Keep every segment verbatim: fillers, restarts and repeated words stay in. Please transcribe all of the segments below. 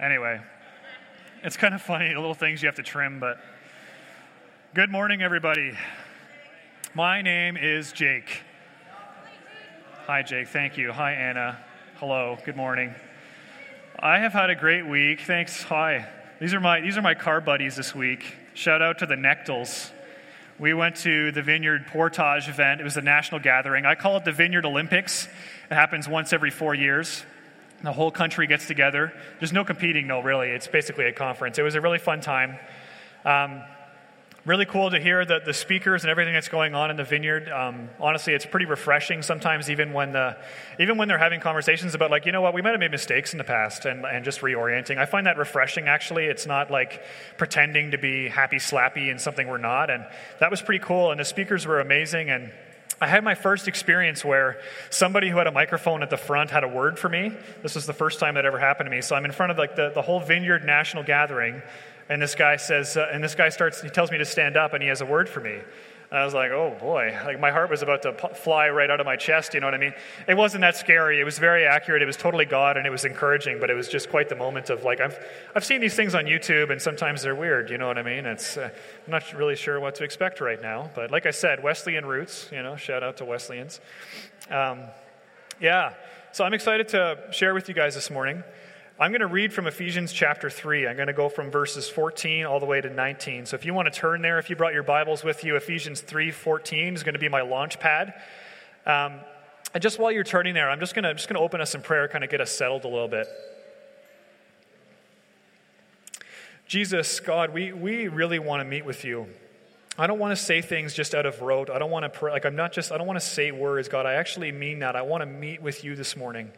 Anyway, it's kind of funny, the little things you have to trim, but good morning, everybody. My name is Jake. Hi, Jake. Thank you. Hi, Anna. Hello. Good morning. I have had a great week. Thanks. Hi. These are my these are my car buddies this week. Shout out to the Nectals. We went to the Vineyard Portage event. It was a national gathering. I call it the Vineyard Olympics. It happens once every four years. The whole country gets together. There's no competing, no, really. It's basically a conference. It was a really fun time. Um, really cool to hear the, the speakers and everything that's going on in the vineyard. Um, honestly, it's pretty refreshing sometimes, even when the, even when they're having conversations about, like, you know what, we might have made mistakes in the past, and, and just reorienting. I find that refreshing, actually. It's not like pretending to be happy slappy and something we're not. And that was pretty cool. And the speakers were amazing. And I had my first experience where somebody who had a microphone at the front had a word for me. This was the first time that ever happened to me. So I'm in front of like the, the whole Vineyard National Gathering, and this guy says, uh, and this guy starts, he tells me to stand up, and he has a word for me. And I was like, oh boy, like my heart was about to p- fly right out of my chest, you know what I mean? It wasn't that scary. It was very accurate. It was totally God, and it was encouraging, but it was just quite the moment of like, I've I've seen these things on YouTube, and sometimes they're weird, you know what I mean? It's uh, I'm not really sure what to expect right now, but like I said, Wesleyan roots, you know, shout out to Wesleyans. Um, yeah, so I'm excited to share with you guys this morning. I'm going to read from Ephesians chapter three. I'm going to go from verses fourteen all the way to nineteen. So if you want to turn there, if you brought your Bibles with you, Ephesians three fourteen is going to be my launch pad. Um, and just while you're turning there, I'm just going to I'm just going to open us in prayer, kind of get us settled a little bit. Jesus, God, we we really want to meet with you. I don't want to say things just out of rote. I don't want to pray, like I'm not just I don't want to say words, God. I actually mean that. I want to meet with you this morning.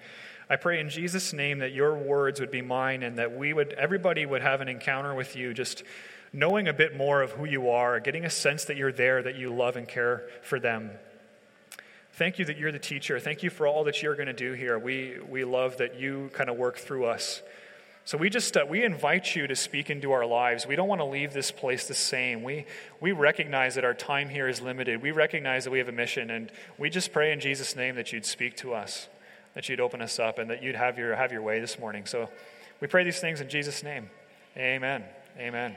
I pray in Jesus' name that your words would be mine, and that we would, everybody would have an encounter with you, just knowing a bit more of who you are, getting a sense that you're there, that you love and care for them. Thank you that you're the teacher. Thank you for all that you're going to do here. We we love that you kind of work through us. So we just uh, we invite you to speak into our lives. We don't want to leave this place the same. We we recognize that our time here is limited. We recognize that we have a mission, and we just pray in Jesus' name that you'd speak to us, that you'd open us up, and that you'd have your have your way this morning. So we pray these things in Jesus' name. Amen. Amen.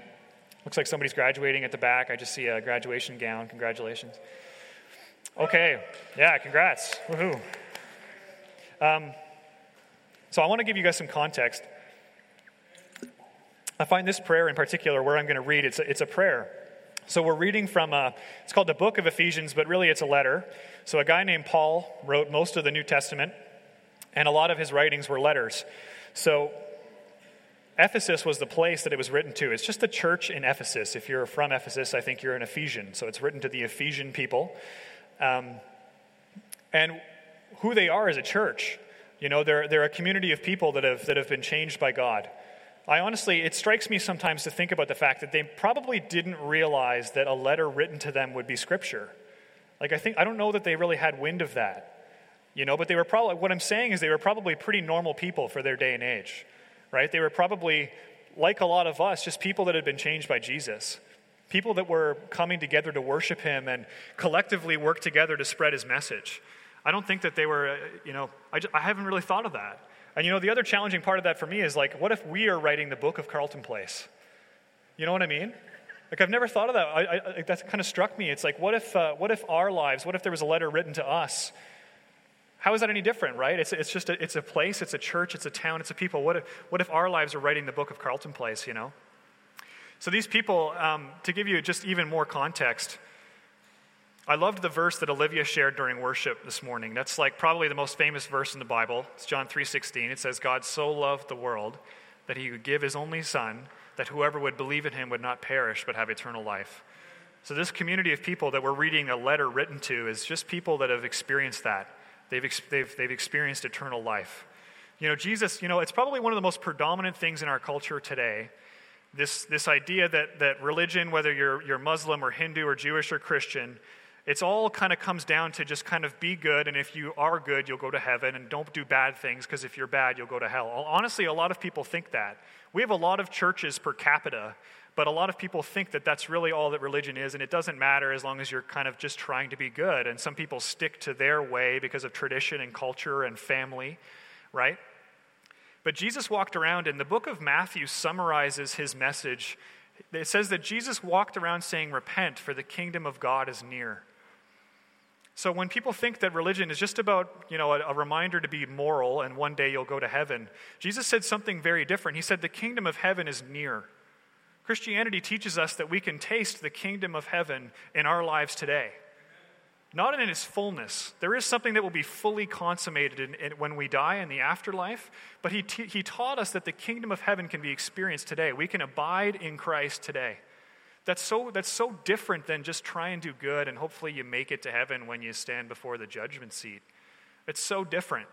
Looks like somebody's graduating at the back. I just see a graduation gown. Congratulations. Okay. Yeah, congrats. Woohoo. Um, so I want to give you guys some context. I find this prayer in particular, where I'm going to read, it's a, it's a prayer. So we're reading from, a, it's called the book of Ephesians, but really it's a letter. So a guy named Paul wrote most of the New Testament, and a lot of his writings were letters. So Ephesus was the place that it was written to. It's just the church in Ephesus. If you're from Ephesus, I think you're an Ephesian. So it's written to the Ephesian people. Um, and who they are as a church. You know, they're, they're a community of people that have that have been changed by God. I honestly, it strikes me sometimes to think about the fact that they probably didn't realize that a letter written to them would be scripture. Like, I think, I don't know that they really had wind of that. You know, but they were probably, what I'm saying is they were probably pretty normal people for their day and age, right? They were probably, like a lot of us, just people that had been changed by Jesus. People that were coming together to worship him and collectively work together to spread his message. I don't think that they were, you know, I, just, I haven't really thought of that. And, you know, the other challenging part of that for me is, like, what if we are writing the book of Carlton Place? You know what I mean? Like, I've never thought of that. I, I, that kind of struck me. It's like, what if, uh, what if our lives, what if there was a letter written to us? How is that any different, right? It's it's just a, it's a place, it's a church, it's a town, it's a people. What if what if our lives are writing the book of Carlton Place? You know. So these people, um, to give you just even more context, I loved the verse that Olivia shared during worship this morning. That's like probably the most famous verse in the Bible. It's John three sixteen. It says, "God so loved the world that he would give his only Son, that whoever would believe in him would not perish but have eternal life." So this community of people that we're reading a letter written to is just people that have experienced that. They've, they've, they've experienced eternal life. You know, Jesus, you know, it's probably one of the most predominant things in our culture today, this this idea that that religion, whether you're you're Muslim or Hindu or Jewish or Christian, it's all kind of comes down to just kind of be good, and if you are good, you'll go to heaven, and don't do bad things, because if you're bad, you'll go to hell. Honestly, a lot of people think that. We have a lot of churches per capita, but a lot of people think that that's really all that religion is, and it doesn't matter as long as you're kind of just trying to be good. And some people stick to their way because of tradition and culture and family, right? But Jesus walked around, and the book of Matthew summarizes his message. It says that Jesus walked around saying, "Repent, for the kingdom of God is near." So when people think that religion is just about, you know, a, a reminder to be moral and one day you'll go to heaven, Jesus said something very different. He said the kingdom of heaven is near. Christianity teaches us that we can taste the kingdom of heaven in our lives today. Not in its fullness. There is something that will be fully consummated in, in, when we die in the afterlife, but he, t- he taught us that the kingdom of heaven can be experienced today. We can abide in Christ today. That's so, that's so different than just try and do good and hopefully you make it to heaven when you stand before the judgment seat. It's so different.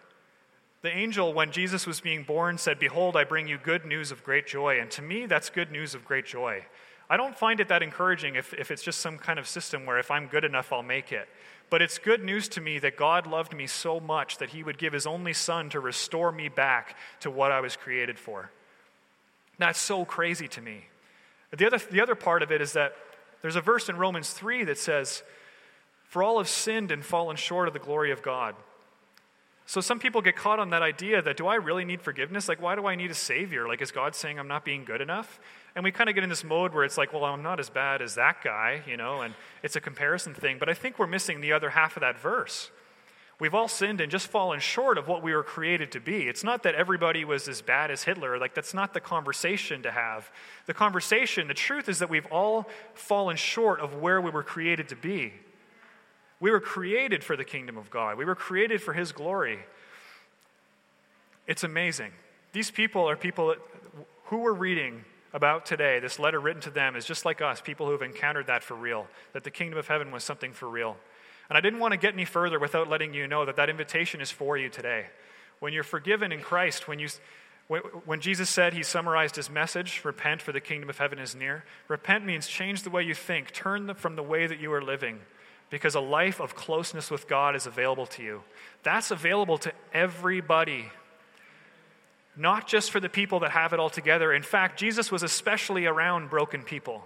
The angel, when Jesus was being born, said, "Behold, I bring you good news of great joy." And to me, that's good news of great joy. I don't find it that encouraging if, if it's just some kind of system where if I'm good enough, I'll make it. But it's good news to me that God loved me so much that he would give his only son to restore me back to what I was created for. That's so crazy to me. The other, the other part of it is that there's a verse in Romans three that says, "For all have sinned and fallen short of the glory of God." So some people get caught on that idea that, do I really need forgiveness? Like, why do I need a savior? Like, is God saying I'm not being good enough? And we kind of get in this mode where it's like, well, I'm not as bad as that guy, you know, and it's a comparison thing. But I think we're missing the other half of that verse. We've all sinned and just fallen short of what we were created to be. It's not that everybody was as bad as Hitler. Like, that's not the conversation to have. The conversation, the truth is that we've all fallen short of where we were created to be. We were created for the kingdom of God. We were created for his glory. It's amazing. These people are people who we're reading about today. This letter written to them is just like us, people who have encountered that for real, that the kingdom of heaven was something for real. And I didn't want to get any further without letting you know that that invitation is for you today. When you're forgiven in Christ, when you, when Jesus said, he summarized his message, "Repent, for the kingdom of heaven is near." Repent means change the way you think. Turn from the way that you are living, because a life of closeness with God is available to you. That's available to everybody, not just for the people that have it all together. In fact, Jesus was especially around broken people.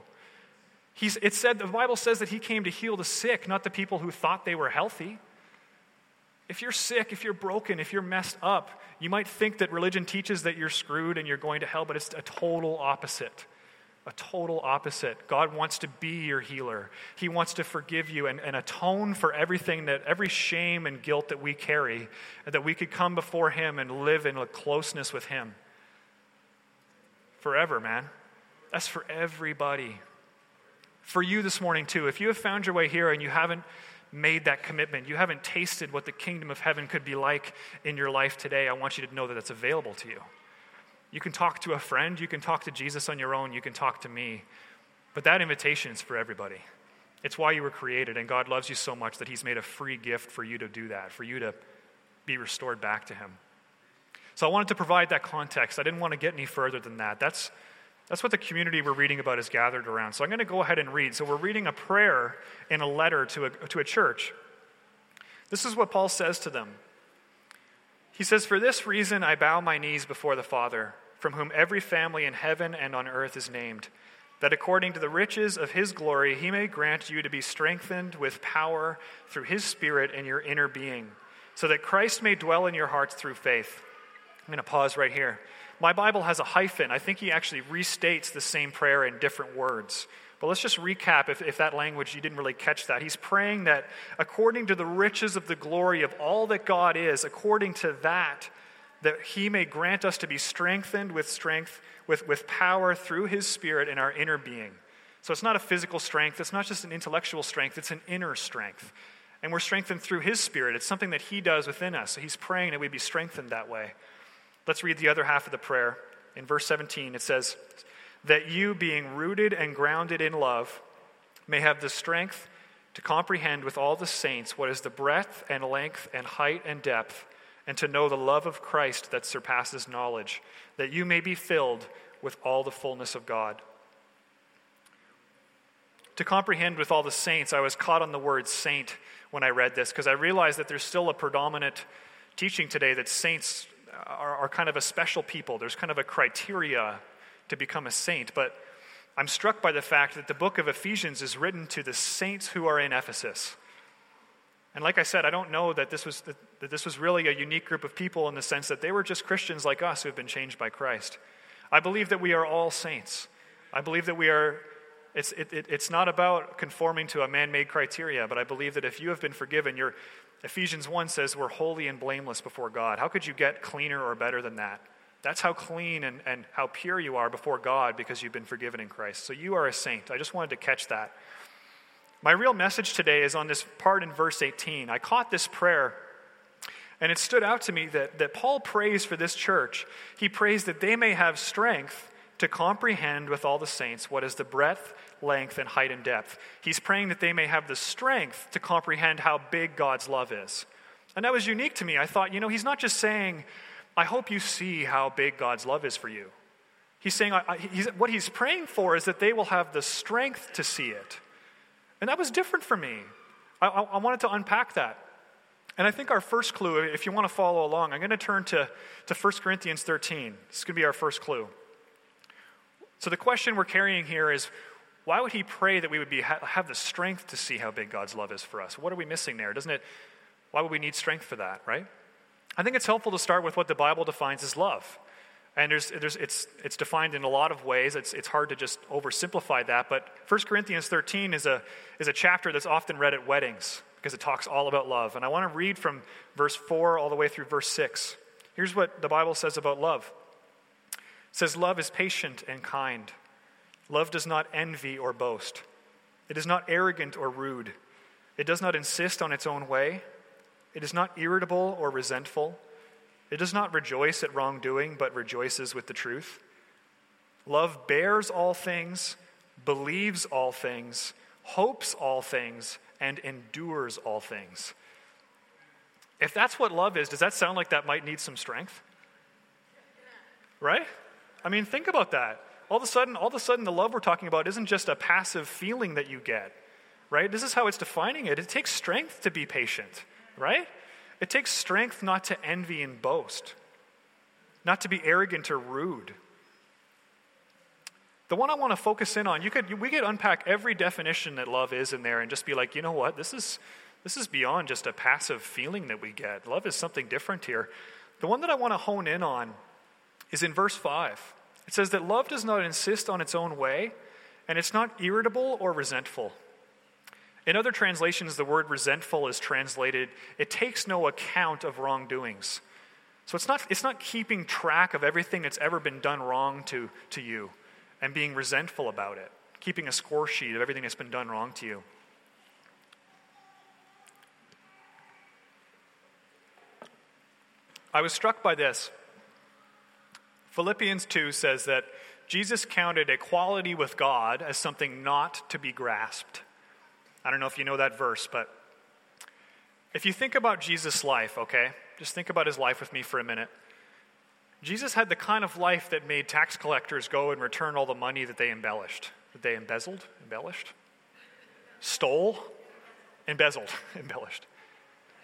He's, it said, the Bible says that he came to heal the sick, not the people who thought they were healthy. If you're sick, if you're broken, if you're messed up, you might think that religion teaches that you're screwed and you're going to hell, but it's a total opposite. A total opposite. God wants to be your healer. He wants to forgive you and, and atone for everything, that every shame and guilt that we carry, that we could come before him and live in a closeness with him. Forever, man. That's for everybody. For you this morning too, if you have found your way here and you haven't made that commitment, you haven't tasted what the kingdom of heaven could be like in your life today, I want you to know that that's available to you. You can talk to a friend, you can talk to Jesus on your own, you can talk to me, but that invitation is for everybody. It's why you were created, and God loves you so much that he's made a free gift for you to do that, for you to be restored back to him. So I wanted to provide that context. I didn't want to get any further than that. That's That's what the community we're reading about is gathered around. So I'm going to go ahead and read. So we're reading a prayer in a letter to a, to a church. This is what Paul says to them. He says, "For this reason I bow my knees before the Father, from whom every family in heaven and on earth is named, that according to the riches of his glory he may grant you to be strengthened with power through his Spirit in your inner being, so that Christ may dwell in your hearts through faith." I'm going to pause right here. My Bible has a hyphen. I think he actually restates the same prayer in different words. But let's just recap if, if that language, you didn't really catch that. He's praying that according to the riches of the glory of all that God is, according to that, that he may grant us to be strengthened with strength, with, with power through his Spirit in our inner being. So it's not a physical strength. It's not just an intellectual strength. It's an inner strength. And we're strengthened through his Spirit. It's something that he does within us. So he's praying that we'd be strengthened that way. Let's read the other half of the prayer. In verse seventeen, it says, "That you, being rooted and grounded in love, may have the strength to comprehend with all the saints what is the breadth and length and height and depth, and to know the love of Christ that surpasses knowledge, that you may be filled with all the fullness of God." To comprehend with all the saints, I was caught on the word saint when I read this, because I realized that there's still a predominant teaching today that saints Are, are kind of a special people. There's kind of a criteria to become a saint, but I'm struck by the fact that the book of Ephesians is written to the saints who are in Ephesus. And like I said, I don't know that this was that, that this was really a unique group of people in the sense that they were just Christians like us who have been changed by Christ. I believe that we are all saints. I believe that we are, it's it, it, it's not about conforming to a man-made criteria, but I believe that if you have been forgiven, your Ephesians one says we're holy and blameless before God. How could you get cleaner or better than that? That's how clean and, and how pure you are before God because you've been forgiven in Christ. So you are a saint. I just wanted to catch that. My real message today is on this part in verse eighteen. I caught this prayer, and it stood out to me that, that Paul prays for this church. He prays that they may have strength to comprehend with all the saints what is the breadth, length, and height and depth. He's praying that they may have the strength to comprehend how big God's love is. And that was unique to me. I thought, you know, he's not just saying, I hope you see how big God's love is for you. He's saying, I, I, he's, what he's praying for is that they will have the strength to see it. And that was different for me. I, I, I wanted to unpack that. And I think our first clue, if you want to follow along, I'm going to turn to, to First Corinthians thirteen. This is going to be our first clue. So the question we're carrying here is, why would he pray that we would be ha- have the strength to see how big God's love is for us? What are we missing there? Doesn't it, why would we need strength for that, right? I think it's helpful to start with what the Bible defines as love. And there's, there's, it's, it's defined in a lot of ways. It's, it's hard to just oversimplify that. But First Corinthians thirteen is a, is a chapter that's often read at weddings because it talks all about love. And I want to read from verse four all the way through verse six. Here's what the Bible says about love. It says, love is patient and kind. Love does not envy or boast. It is not arrogant or rude. It does not insist on its own way. It is not irritable or resentful. It does not rejoice at wrongdoing, but rejoices with the truth. Love bears all things, believes all things, hopes all things, and endures all things. If that's what love is, does that sound like that might need some strength? Right? I mean, think about that. All of a sudden, all of a sudden, the love we're talking about isn't just a passive feeling that you get, right? This is how it's defining it. It takes strength to be patient, right? It takes strength not to envy and boast, not to be arrogant or rude. The one I want to focus in on, you could we could unpack every definition that love is in there and just be like, you know what, this is this is beyond just a passive feeling that we get. Love is something different here. The one that I want to hone in on is in verse five. It says that love does not insist on its own way, and it's not irritable or resentful. In other translations, the word resentful is translated, it takes no account of wrongdoings. So it's not it's not keeping track of everything that's ever been done wrong to, to you and being resentful about it, keeping a score sheet of everything that's been done wrong to you. I was struck by this. Philippians two says that Jesus counted equality with God as something not to be grasped. I don't know if you know that verse, but if you think about Jesus' life, okay? Just think about his life with me for a minute. Jesus had the kind of life that made tax collectors go and return all the money that they embellished. That they embezzled? Embellished? Stole? Embezzled. Embellished.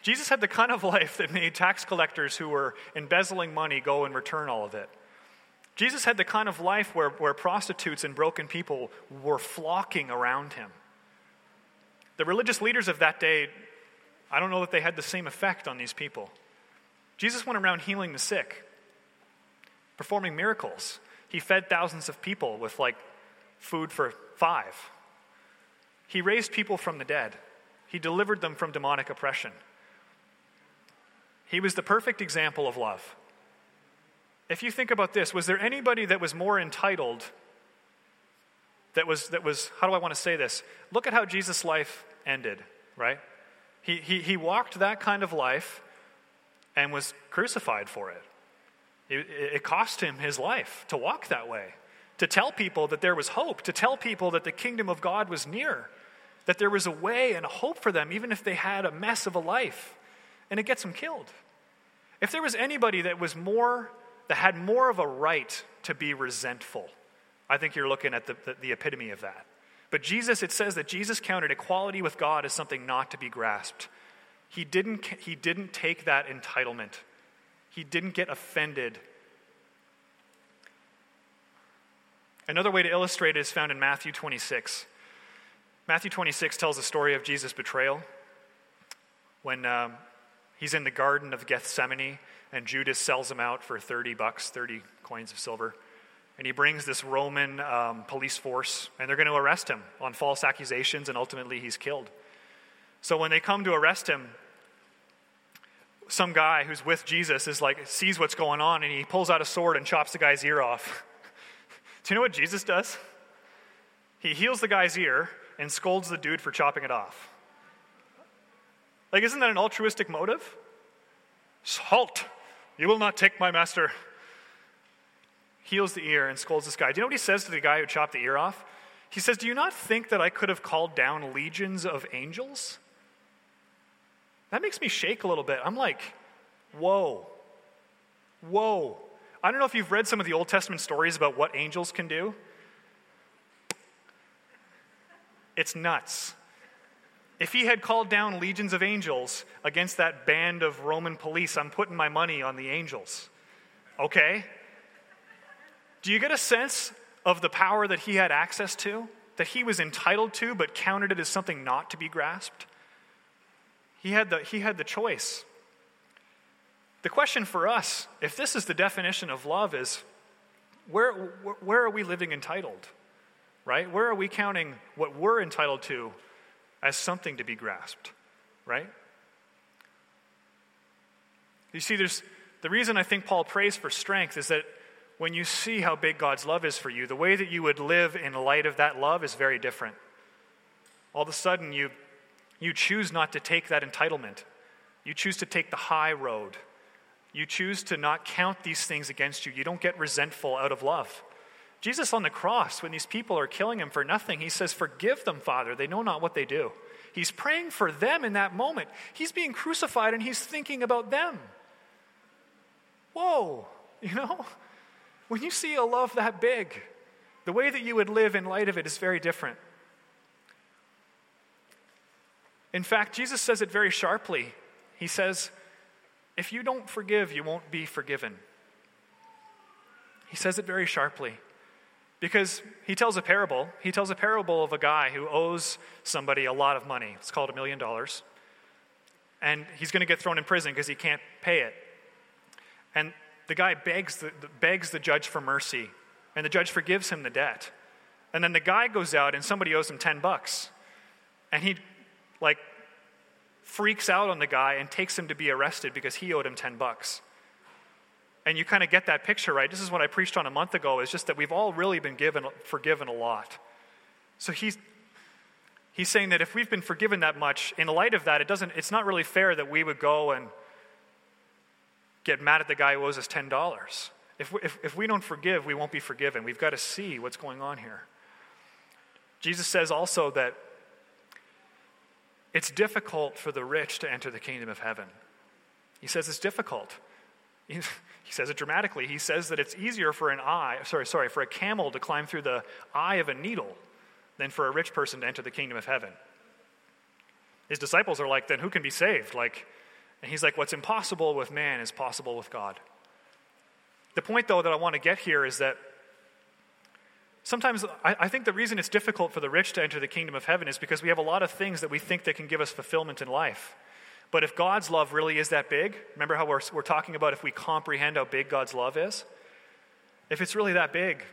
Jesus had the kind of life that made tax collectors who were embezzling money go and return all of it. Jesus had the kind of life where, where prostitutes and broken people were flocking around him. The religious leaders of that day, I don't know that they had the same effect on these people. Jesus went around healing the sick, performing miracles. He fed thousands of people with like food for five. He raised people from the dead. He delivered them from demonic oppression. He was the perfect example of love. If you think about this, was there anybody that was more entitled, that was, that was, how do I want to say this? Look at how Jesus' life ended, right? He, he he walked that kind of life and was crucified for it. It, it cost him his life to walk that way, to tell people that there was hope, to tell people that the kingdom of God was near, that there was a way and a hope for them, even if they had a mess of a life, and it gets them killed. If there was anybody that was more, that had more of a right to be resentful, I think you're looking at the, the, the epitome of that. But Jesus, it says that Jesus counted equality with God as something not to be grasped. He didn't, he didn't take that entitlement. He didn't get offended. Another way to illustrate it is found in Matthew twenty-six. Matthew twenty-six tells the story of Jesus' betrayal. when um, he's in the Garden of Gethsemane and Judas sells him out for thirty bucks, thirty coins of silver. And he brings this Roman um, police force, and they're going to arrest him on false accusations, and ultimately he's killed. So when they come to arrest him, some guy who's with Jesus is like, sees what's going on, and he pulls out a sword and chops the guy's ear off. Do you know what Jesus does? He heals the guy's ear and scolds the dude for chopping it off. Like, isn't that an altruistic motive? Halt! You will not take my master. Heals the ear and scolds this guy. Do you know what he says to the guy who chopped the ear off? He says, do you not think that I could have called down legions of angels? That makes me shake a little bit. I'm like, whoa. Whoa. I don't know if you've read some of the Old Testament stories about what angels can do. It's nuts. If he had called down legions of angels against that band of Roman police, I'm putting my money on the angels. Okay? Do you get a sense of the power that he had access to, that he was entitled to, but counted it as something not to be grasped? He had the, he had the choice. The question for us, if this is the definition of love, is where, where are we living entitled, right? Where are we counting what we're entitled to as something to be grasped, right? You see, there's the reason I think Paul prays for strength is that when you see how big God's love is for you, the way that you would live in light of that love is very different. All of a sudden, you you choose not to take that entitlement. You choose to take the high road. You choose to not count these things against you. You don't get resentful out of love. Jesus on the cross, when these people are killing him for nothing, he says, "Forgive them, Father. They know not what they do." He's praying for them in that moment. He's being crucified and he's thinking about them. Whoa, you know? When you see a love that big, the way that you would live in light of it is very different. In fact, Jesus says it very sharply. He says, if you don't forgive, you won't be forgiven. He says it very sharply because he tells a parable. He tells a parable of a guy who owes somebody a lot of money. It's called a million dollars. And he's going to get thrown in prison because he can't pay it. And the guy begs the, begs the judge for mercy. And the judge forgives him the debt. And then the guy goes out and somebody owes him ten bucks. And he, like, freaks out on the guy and takes him to be arrested because he owed him ten bucks. And you kind of get that picture, right? This is what I preached on a month ago, is just that we've all really been given forgiven a lot. So he's he's saying that if we've been forgiven that much, in light of that, it doesn't it's not really fair that we would go and get mad at the guy who owes us ten dollars. If we, if, if we don't forgive, we won't be forgiven. We've got to see what's going on here. Jesus says also that it's difficult for the rich to enter the kingdom of heaven. He says it's difficult. He, he says it dramatically. He says that it's easier for an eye, sorry, sorry, for a camel to climb through the eye of a needle than for a rich person to enter the kingdom of heaven. His disciples are like, then who can be saved? Like, and he's like, what's impossible with man is possible with God. The point, though, that I want to get here is that sometimes I, I think the reason it's difficult for the rich to enter the kingdom of heaven is because we have a lot of things that we think that can give us fulfillment in life. But if God's love really is that big, remember how we're, we're talking about if we comprehend how big God's love is? If it's really that big,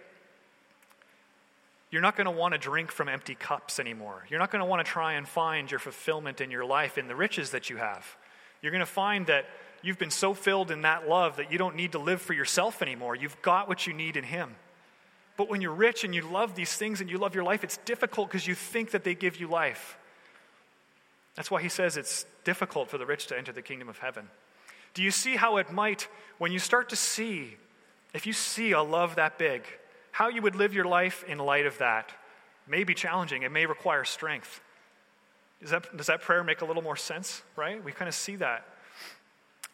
you're not going to want to drink from empty cups anymore. You're not going to want to try and find your fulfillment in your life in the riches that you have. You're going to find that you've been so filled in that love that you don't need to live for yourself anymore. You've got what you need in him. But when you're rich and you love these things and you love your life, it's difficult because you think that they give you life. That's why he says it's difficult for the rich to enter the kingdom of heaven. Do you see how it might, when you start to see, if you see a love that big, how you would live your life in light of that may be challenging. It may require strength. Does that, does that prayer make a little more sense, right? We kind of see that.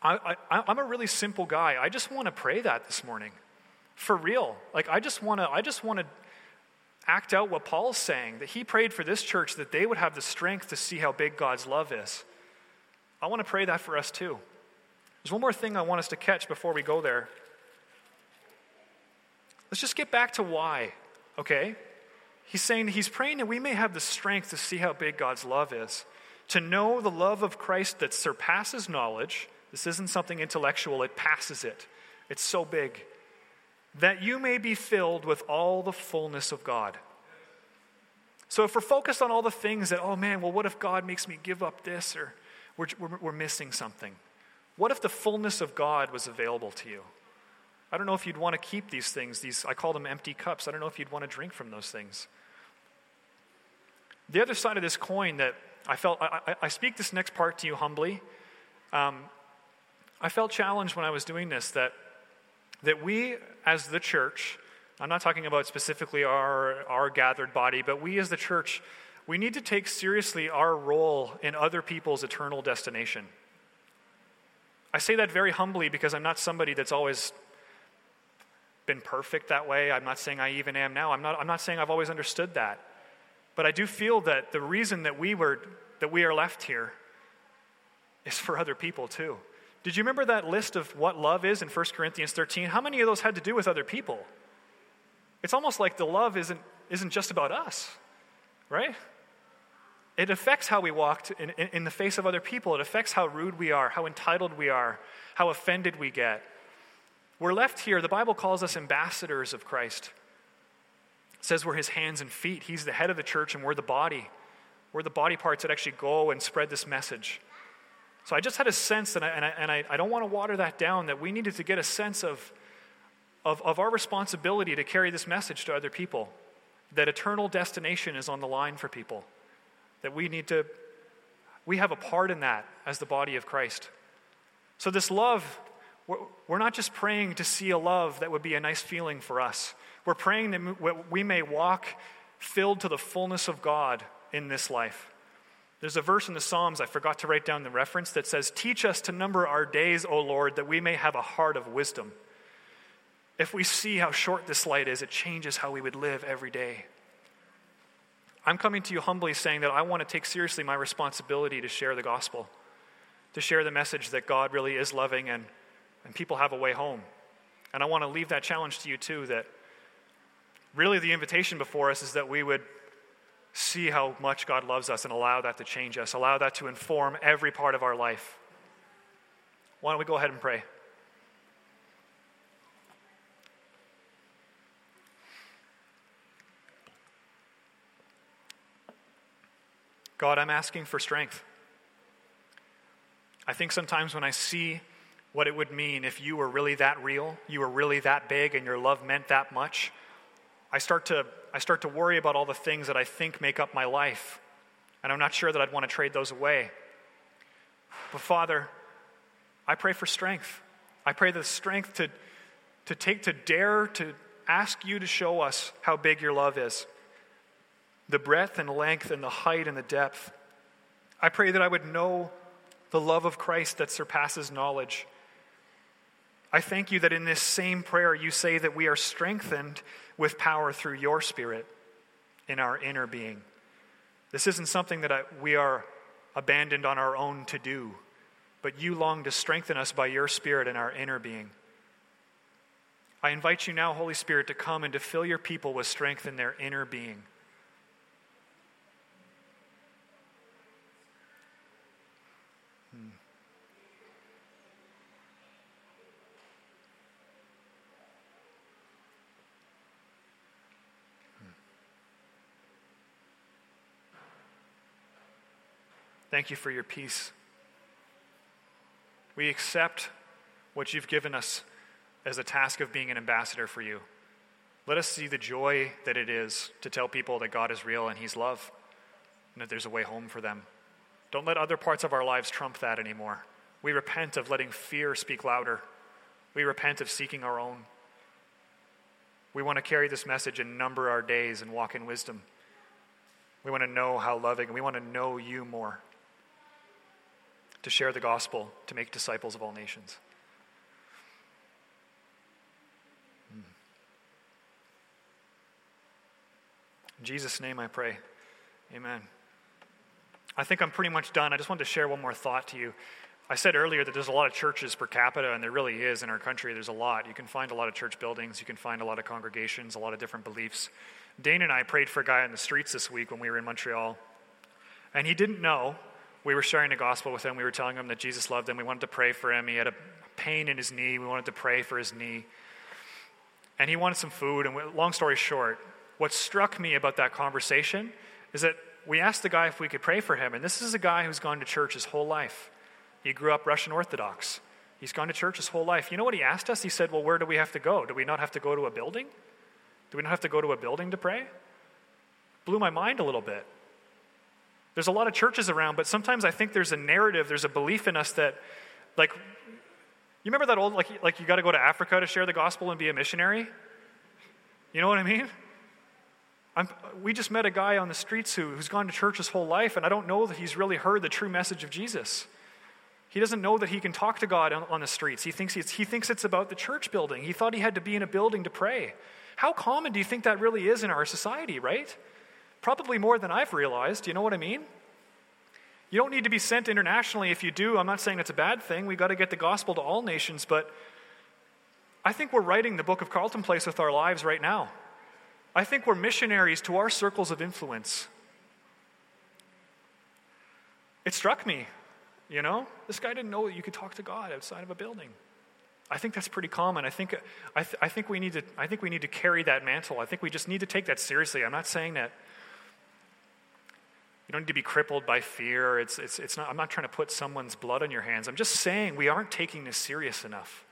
I, I, I'm a really simple guy. I just want to pray that this morning. For real. Like, I just want to I just want to act out what Paul's saying, that he prayed for this church that they would have the strength to see how big God's love is. I want to pray that for us too. There's one more thing I want us to catch before we go there. Let's just get back to why, okay? He's saying that he's praying that we may have the strength to see how big God's love is. to know the love of Christ that surpasses knowledge. This isn't something intellectual, it passes it. It's so big. That you may be filled with all the fullness of God. So if we're focused on all the things that, oh man, well, what if God makes me give up this? Or we're, we're, we're missing something. What if the fullness of God was available to you? I don't know if you'd want to keep these things. These, I call them empty cups. I don't know if you'd want to drink from those things. The other side of this coin that I felt, I, I speak this next part to you humbly. Um, I felt challenged when I was doing this that that we as the church, I'm not talking about specifically our, our gathered body, but we as the church, we need to take seriously our role in other people's eternal destination. I say that very humbly because I'm not somebody that's always been perfect that way. I'm not saying I even am now. I'm not, I'm not saying I've always understood that. But I do feel that the reason that we were that we are left here is for other people too. Did you remember that list of what love is in First Corinthians thirteen? How many of those had to do with other people? It's almost like the love isn't isn't just about us, right? It affects how we walk in, in, in the face of other people. It affects how rude we are, how entitled we are, how offended we get. We're left here. The Bible calls us ambassadors of Christ. It says we're his hands and feet. He's the head of the church and we're the body. We're the body parts that actually go and spread this message. So I just had a sense, that I, and, I, and I, I don't want to water that down, that we needed to get a sense of, of, of our responsibility to carry this message to other people, that eternal destination is on the line for people, that we need to, we have a part in that as the body of Christ. So this love, we're, we're not just praying to see a love that would be a nice feeling for us. We're praying that we may walk filled to the fullness of God in this life. There's a verse in the Psalms, I forgot to write down the reference, that says, "Teach us to number our days, O Lord, that we may have a heart of wisdom." If we see how short this light is, it changes how we would live every day. I'm coming to you humbly saying that I want to take seriously my responsibility to share the gospel, to share the message that God really is loving and, and people have a way home. And I want to leave that challenge to you too, that really the invitation before us is that we would see how much God loves us and allow that to change us. Allow that to inform every part of our life. Why don't we go ahead and pray? God, I'm asking for strength. I think sometimes when I see what it would mean if you were really that real, you were really that big and your love meant that much, I start to I start to worry about all the things that I think make up my life, and I'm not sure that I'd want to trade those away. But Father, I pray for strength. I pray the strength to, to take, to dare to ask you to show us how big your love is, the breadth and length and the height and the depth. I pray that I would know the love of Christ that surpasses knowledge. I thank you that in this same prayer you say that we are strengthened with power through your Spirit in our inner being. This isn't something that I, we are abandoned on our own to do, but you long to strengthen us by your Spirit in our inner being. I invite you now, Holy Spirit, to come and to fill your people with strength in their inner being. Hmm. Thank you for your peace. We accept what you've given us as a task of being an ambassador for you. Let us see the joy that it is to tell people that God is real and he's love, and that there's a way home for them. Don't let other parts of our lives trump that anymore. We repent of letting fear speak louder. We repent of seeking our own. We want to carry this message and number our days and walk in wisdom. We want to know how loving, and we want to know you more, to share the gospel, to make disciples of all nations. In Jesus' name I pray, amen. I think I'm pretty much done. I just wanted to share one more thought to you. I said earlier that there's a lot of churches per capita, and there really is in our country. There's a lot. You can find a lot of church buildings. You can find a lot of congregations, a lot of different beliefs. Dane and I prayed for a guy on the streets this week when we were in Montreal, and he didn't know we were sharing the gospel with him. We were telling him that Jesus loved him. We wanted to pray for him. He had a pain in his knee. We wanted to pray for his knee. And he wanted some food. And we, long story short, what struck me about that conversation is that we asked the guy if we could pray for him. And this is a guy who's gone to church his whole life. He grew up Russian Orthodox. He's gone to church his whole life. You know what he asked us? He said, well, where do we have to go? Do we not have to go to a building? Do we not have to go to a building to pray? Blew my mind a little bit. There's a lot of churches around, but sometimes I think there's a narrative, there's a belief in us that, like, you remember that old, like, like you got to go to Africa to share the gospel and be a missionary? You know what I mean? I'm, we just met a guy on the streets who, who's gone to church his whole life, and I don't know that he's really heard the true message of Jesus. He doesn't know that he can talk to God on, on the streets. He thinks it's, he thinks it's about the church building. He thought he had to be in a building to pray. How common do you think that really is in our society, right? Probably more than I've realized, you know what I mean? You don't need to be sent internationally. If you do, I'm not saying that's a bad thing. We've got to get the gospel to all nations, but I think we're writing the book of Carlton Place with our lives right now. I think we're missionaries to our circles of influence. It struck me, you know? This guy didn't know that you could talk to God outside of a building. I think that's pretty common. I think I, th- I think we need to I think we need to carry that mantle. I think we just need to take that seriously. I'm not saying that you don't need to be crippled by fear. It's, it's, it's not, I'm not trying to put someone's blood on your hands. I'm just saying we aren't taking this serious enough.